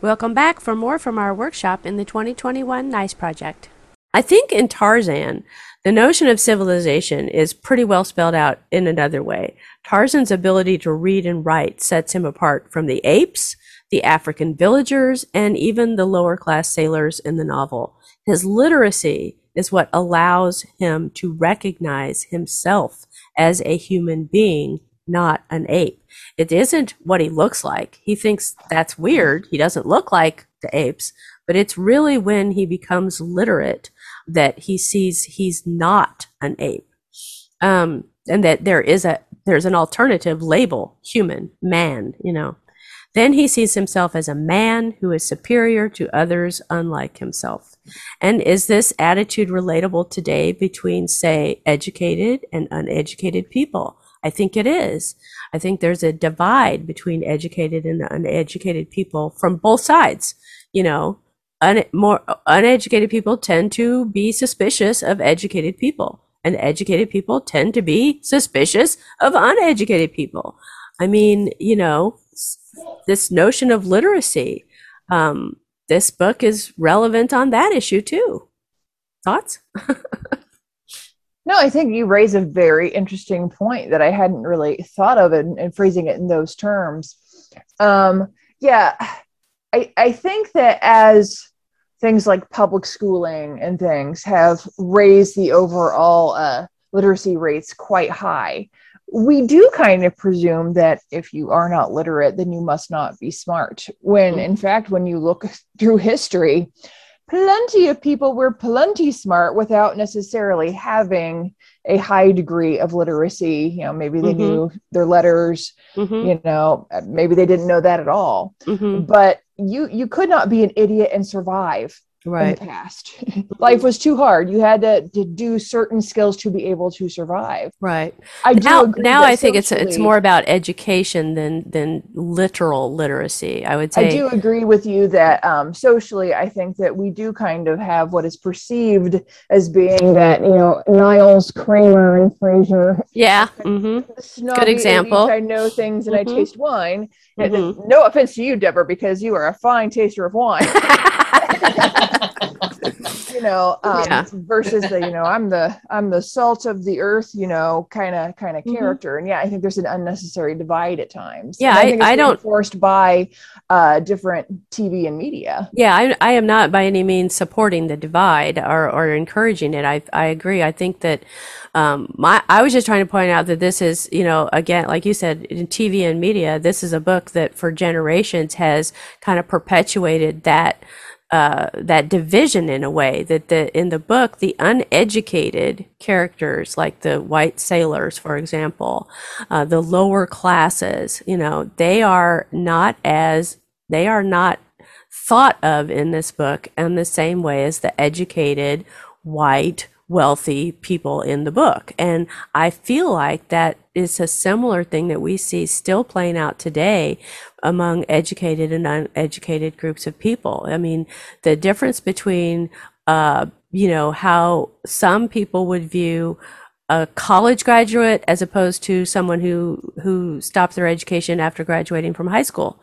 Welcome back for more from our workshop in the 2021 NICE Project. I think in Tarzan, the notion of civilization is pretty well spelled out in another way. Tarzan's ability to read and write sets him apart from the apes, the African villagers, and even the lower class sailors in the novel. His literacy is what allows him to recognize himself as a human being, not an ape. It isn't what he looks like. He thinks that's weird. He doesn't look like the apes, but it's really when he becomes literate that he sees he's not an ape, and that there's an alternative label, human, man, you know. Then he sees himself as a man who is superior to others unlike himself. And is this attitude relatable today between, say, educated and uneducated people? I think it is. I think there's a divide between educated and uneducated people from both sides. You know, more uneducated people tend to be suspicious of educated people, and educated people tend to be suspicious of uneducated people. I mean, you know, this notion of literacy, this book is relevant on that issue too. Thoughts? No, I think you raise a very interesting point that I hadn't really thought of and phrasing it in those terms. I think that as things like public schooling and things have raised the overall literacy rates quite high, we do kind of presume that if you are not literate, then you must not be smart. When in fact, when you look through history, plenty of people were plenty smart without necessarily having a high degree of literacy. You know, maybe they knew their letters, you know, maybe they didn't know that at all. But you could not be an idiot and survive in the past. Life was too hard. You had to do certain skills to be able to survive. Right. I do now I think it's more about education than literal literacy, I would say. I do agree with you that socially, I think that we do kind of have what is perceived as being that, you know, Niles, Kramer, and Fraser. Yeah. Good example. I know things and I taste wine. And no offense to you, Deborah, because you are a fine taster of wine. You know, versus the, you know, I'm the salt of the earth, you know, kind of character. And yeah, I think there's an unnecessary divide at times. Yeah. And I think it's forced by different TV and media. Yeah. I am not by any means supporting the divide or encouraging it. I agree. I think that I was just trying to point out that this is, you know, again, like you said, in TV and media, this is a book that for generations has kind of perpetuated that division in a way that in the book, the uneducated characters, like the white sailors, for example, the lower classes, you know, they are not thought of in this book in the same way as the educated, white, wealthy people in the book. And I feel like that is a similar thing that we see still playing out today among educated and uneducated groups of people. I mean, the difference between, you know, how some people would view a college graduate as opposed to someone who stopped their education after graduating from high school.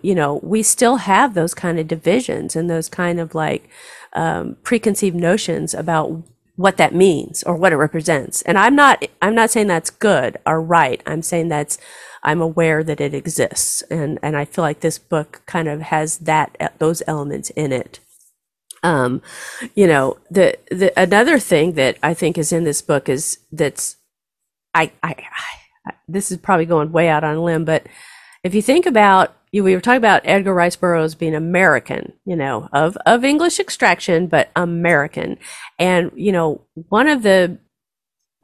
You know, we still have those kind of divisions and those kind of like preconceived notions about what that means or what it represents. And I'm not saying that's good or right. I'm saying I'm aware that it exists. And I feel like this book kind of has those elements in it. You know, the another thing that I think is in this book is this is probably going way out on a limb, but if you think about, we were talking about Edgar Rice Burroughs being American, you know, of English extraction, but American. And, you know, one of the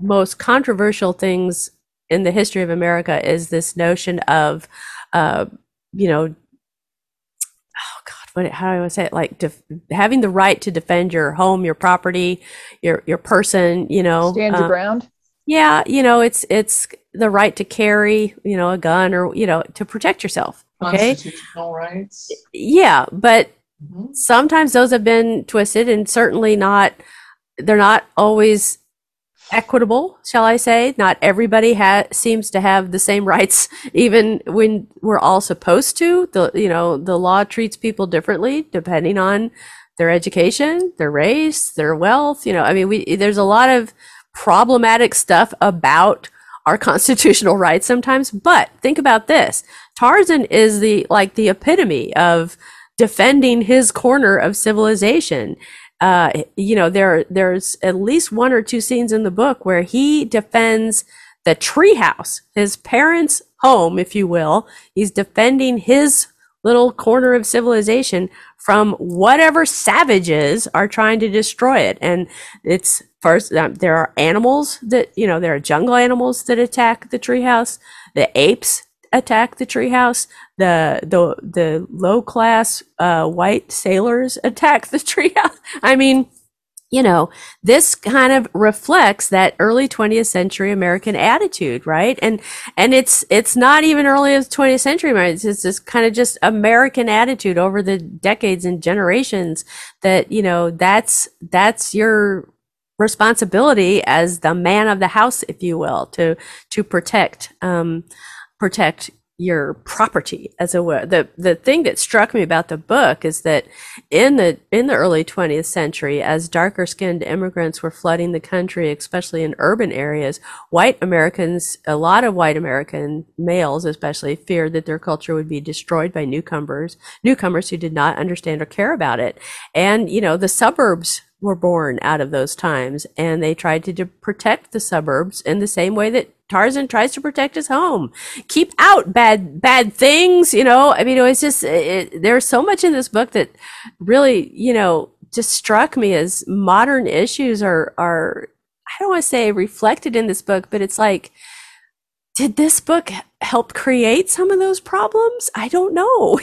most controversial things in the history of America is this notion of, you know, how do I want to say it? Like having the right to defend your home, your property, your person, you know, stand your ground. Yeah. You know, it's the right to carry, you know, a gun or, you know, to protect yourself. Okay. Constitutional rights. Yeah. But sometimes those have been twisted and certainly they're not always equitable, shall I say. Not everybody seems to have the same rights, even when we're all supposed to. The law treats people differently depending on their education, their race, their wealth. There's a lot of problematic stuff about our constitutional rights sometimes. But think about this. Tarzan is the epitome of defending his corner of civilization. There's at least one or two scenes in the book where he defends the treehouse, his parents' home, if you will. He's defending his little corner of civilization from whatever savages are trying to destroy it. And it's first, there are animals there are jungle animals that attack the treehouse. The apes attack the treehouse. The low class white sailors attack the treehouse. This kind of reflects that early 20th century American attitude, right? And it's not even early 20th century American. It's this kind of just American attitude over the decades and generations that that's your responsibility as the man of the house, if you will, to protect. Protect your property, as it were. The thing that struck me about the book is that in the early 20th century, as darker skinned immigrants were flooding the country, especially in urban areas, a lot of white American males especially feared that their culture would be destroyed by newcomers who did not understand or care about it. And the suburbs were born out of those times, and they tried to protect the suburbs in the same way that Tarzan tries to protect his home. Keep out bad things, there's so much in this book that really, just struck me as modern issues are, I don't want to say reflected in this book, but it's like, did this book help create some of those problems? I don't know,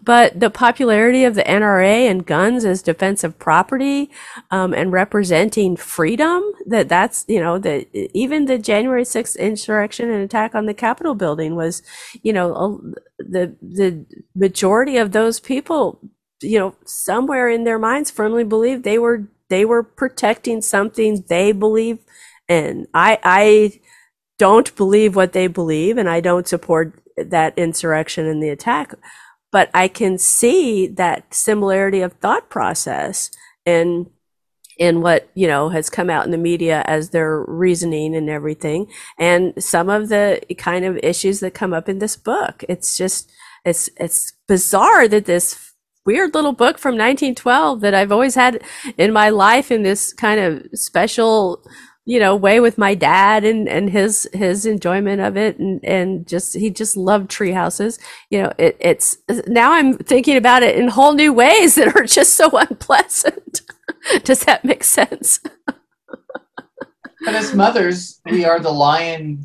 but the popularity of the NRA and guns as defensive property, and representing freedom, that even the January 6th insurrection and attack on the Capitol building was, the majority of those people, somewhere in their minds firmly believed they were protecting something they believe in. I don't believe what they believe, and I don't support that insurrection and the attack, but I can see that similarity of thought process in what has come out in the media as their reasoning and everything, and some of the kind of issues that come up in this book. It's just it's bizarre that this weird little book from 1912 that I've always had in my life in this kind of special way with my dad and his enjoyment of it. And he just loved tree houses. It's now I'm thinking about it in whole new ways that are just so unpleasant. Does that make sense? But as mothers, we are the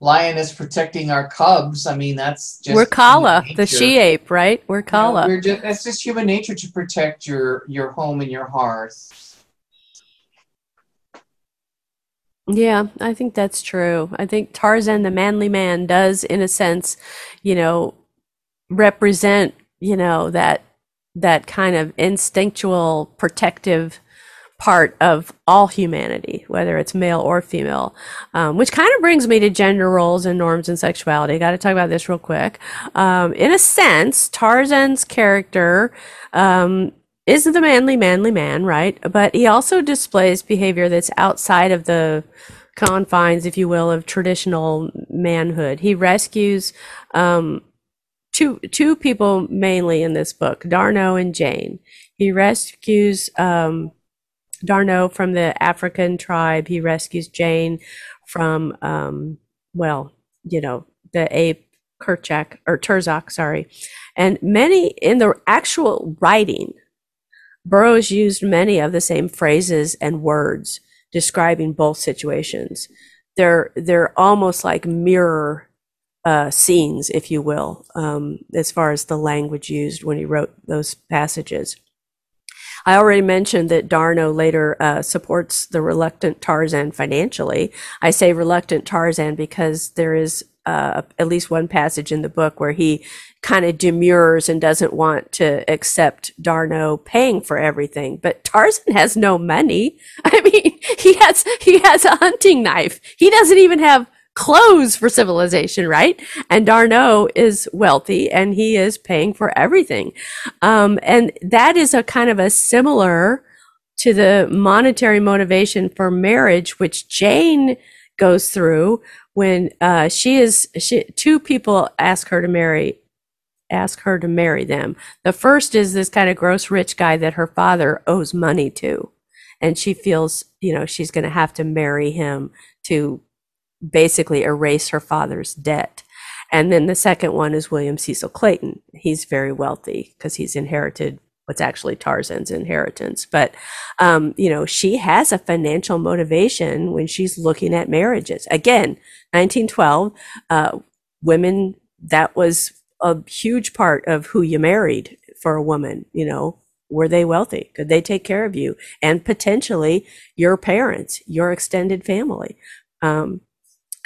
lioness protecting our cubs. That's just, we're Kala, the she ape, right? We're Kala. That's just human nature to protect your home and your hearth. Yeah, I think that's true. I think Tarzan, the manly man, does, in a sense, represent, that kind of instinctual, protective part of all humanity, whether it's male or female, which kind of brings me to gender roles and norms and sexuality. Got to talk about this real quick. In a sense, Tarzan's character, is the manly man, right? But he also displays behavior that's outside of the confines, if you will, of traditional manhood. He rescues two people mainly in this book, D'Arnot and Jane. He rescues D'Arnot from the African tribe. He rescues Jane from, the ape Kerchak, or Terzak, sorry. And many in the actual writing, Burroughs used many of the same phrases and words describing both situations. They're almost like mirror scenes, if you will, as far as the language used when he wrote those passages. I already mentioned that D'Arnot later supports the reluctant Tarzan financially. I say reluctant Tarzan because there is at least one passage in the book where he kind of demurs and doesn't want to accept D'Arnot paying for everything. But Tarzan has no money. I mean, he has a hunting knife. He doesn't even have clothes for civilization, right? And D'Arnot is wealthy and he is paying for everything. And that is a kind of a similar to the monetary motivation for marriage, which Jane goes through when two people ask her to marry them. The first is this kind of gross rich guy that her father owes money to, and she feels, you know, she's going to have to marry him to basically erase her father's debt. And then the second one is William Cecil Clayton. He's very wealthy because he's inherited what's actually Tarzan's inheritance. But, you know, she has a financial motivation when she's looking at marriages. Again, 1912, women, that was a huge part of who you married for a woman. You know, were they wealthy? Could they take care of you? And potentially your parents, your extended family.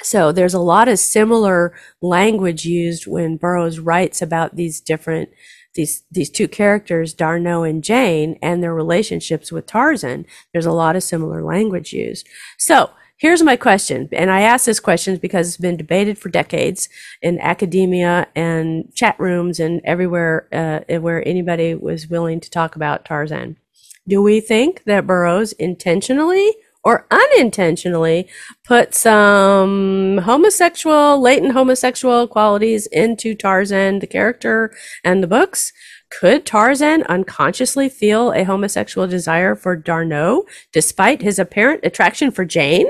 So there's a lot of similar language used when Burroughs writes about these different, these two characters, D'Arnot and Jane, and their relationships with Tarzan. There's a lot of similar language used. So here's my question, and I ask this question because it's been debated for decades in academia and chat rooms and everywhere where anybody was willing to talk about Tarzan. Do we think that Burroughs intentionally or unintentionally put some latent homosexual qualities into Tarzan, the character, and the books? Could Tarzan unconsciously feel a homosexual desire for D'Arnot despite his apparent attraction for Jane?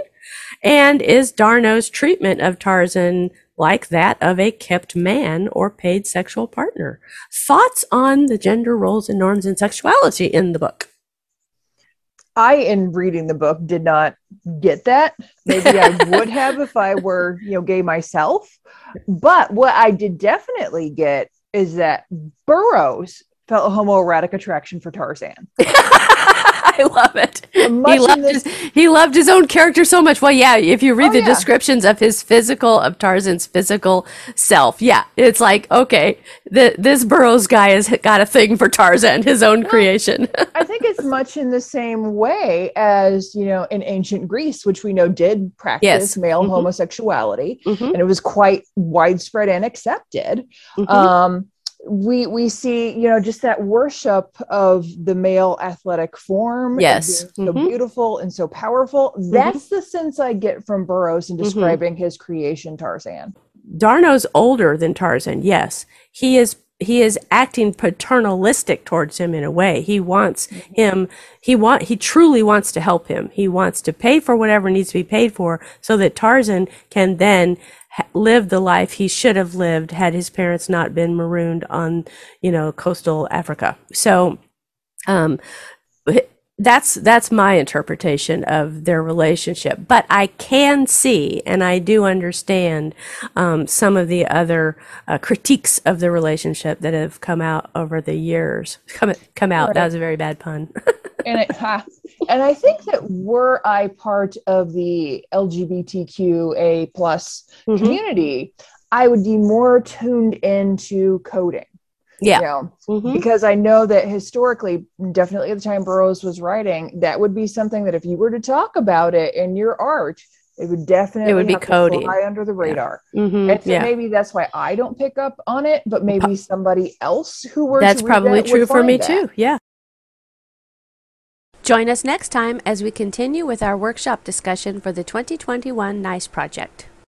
And is D'Arnot's treatment of Tarzan like that of a kept man or paid sexual partner? Thoughts on the gender roles and norms and sexuality in the book? I, in reading the book, did not get that. Maybe I would have if I were, you know, gay myself. But what I did definitely get is that Burroughs felt a homoerotic attraction for Tarzan. I love it. He loved his own character so much. Well, yeah, if you read descriptions of Tarzan's physical self, yeah, it's like, okay, this Burroughs guy has got a thing for Tarzan, his own creation. I think it's much in the same way as, you know, in ancient Greece, which we know did practice male homosexuality, and it was quite widespread and accepted. We see, you know, just that worship of the male athletic form. Yes. So beautiful and so powerful. That's the sense I get from Burroughs in describing his creation, Tarzan. D'Arnot's older than Tarzan. Yes. He is acting paternalistic towards him in a way. He wants him. He truly wants to help him. He wants to pay for whatever needs to be paid for so that Tarzan can then live the life he should have lived had his parents not been marooned on, you know, coastal Africa. So that's my interpretation of their relationship. But I can see, and I do understand some of the other critiques of the relationship that have come out over the years. Come out. That was a very bad pun. And I think that were I part of the LGBTQA+ community, I would be more tuned into coding. Yeah. You know, because I know that historically, definitely at the time Burroughs was writing, that would be something that if you were to talk about it in your art, it would definitely be coding. Fly under the radar. Yeah. And so maybe that's why I don't pick up on it, but maybe somebody else who were that's to read probably that true for me that. Too. Yeah. Join us next time as we continue with our workshop discussion for the 2021 NICE Project.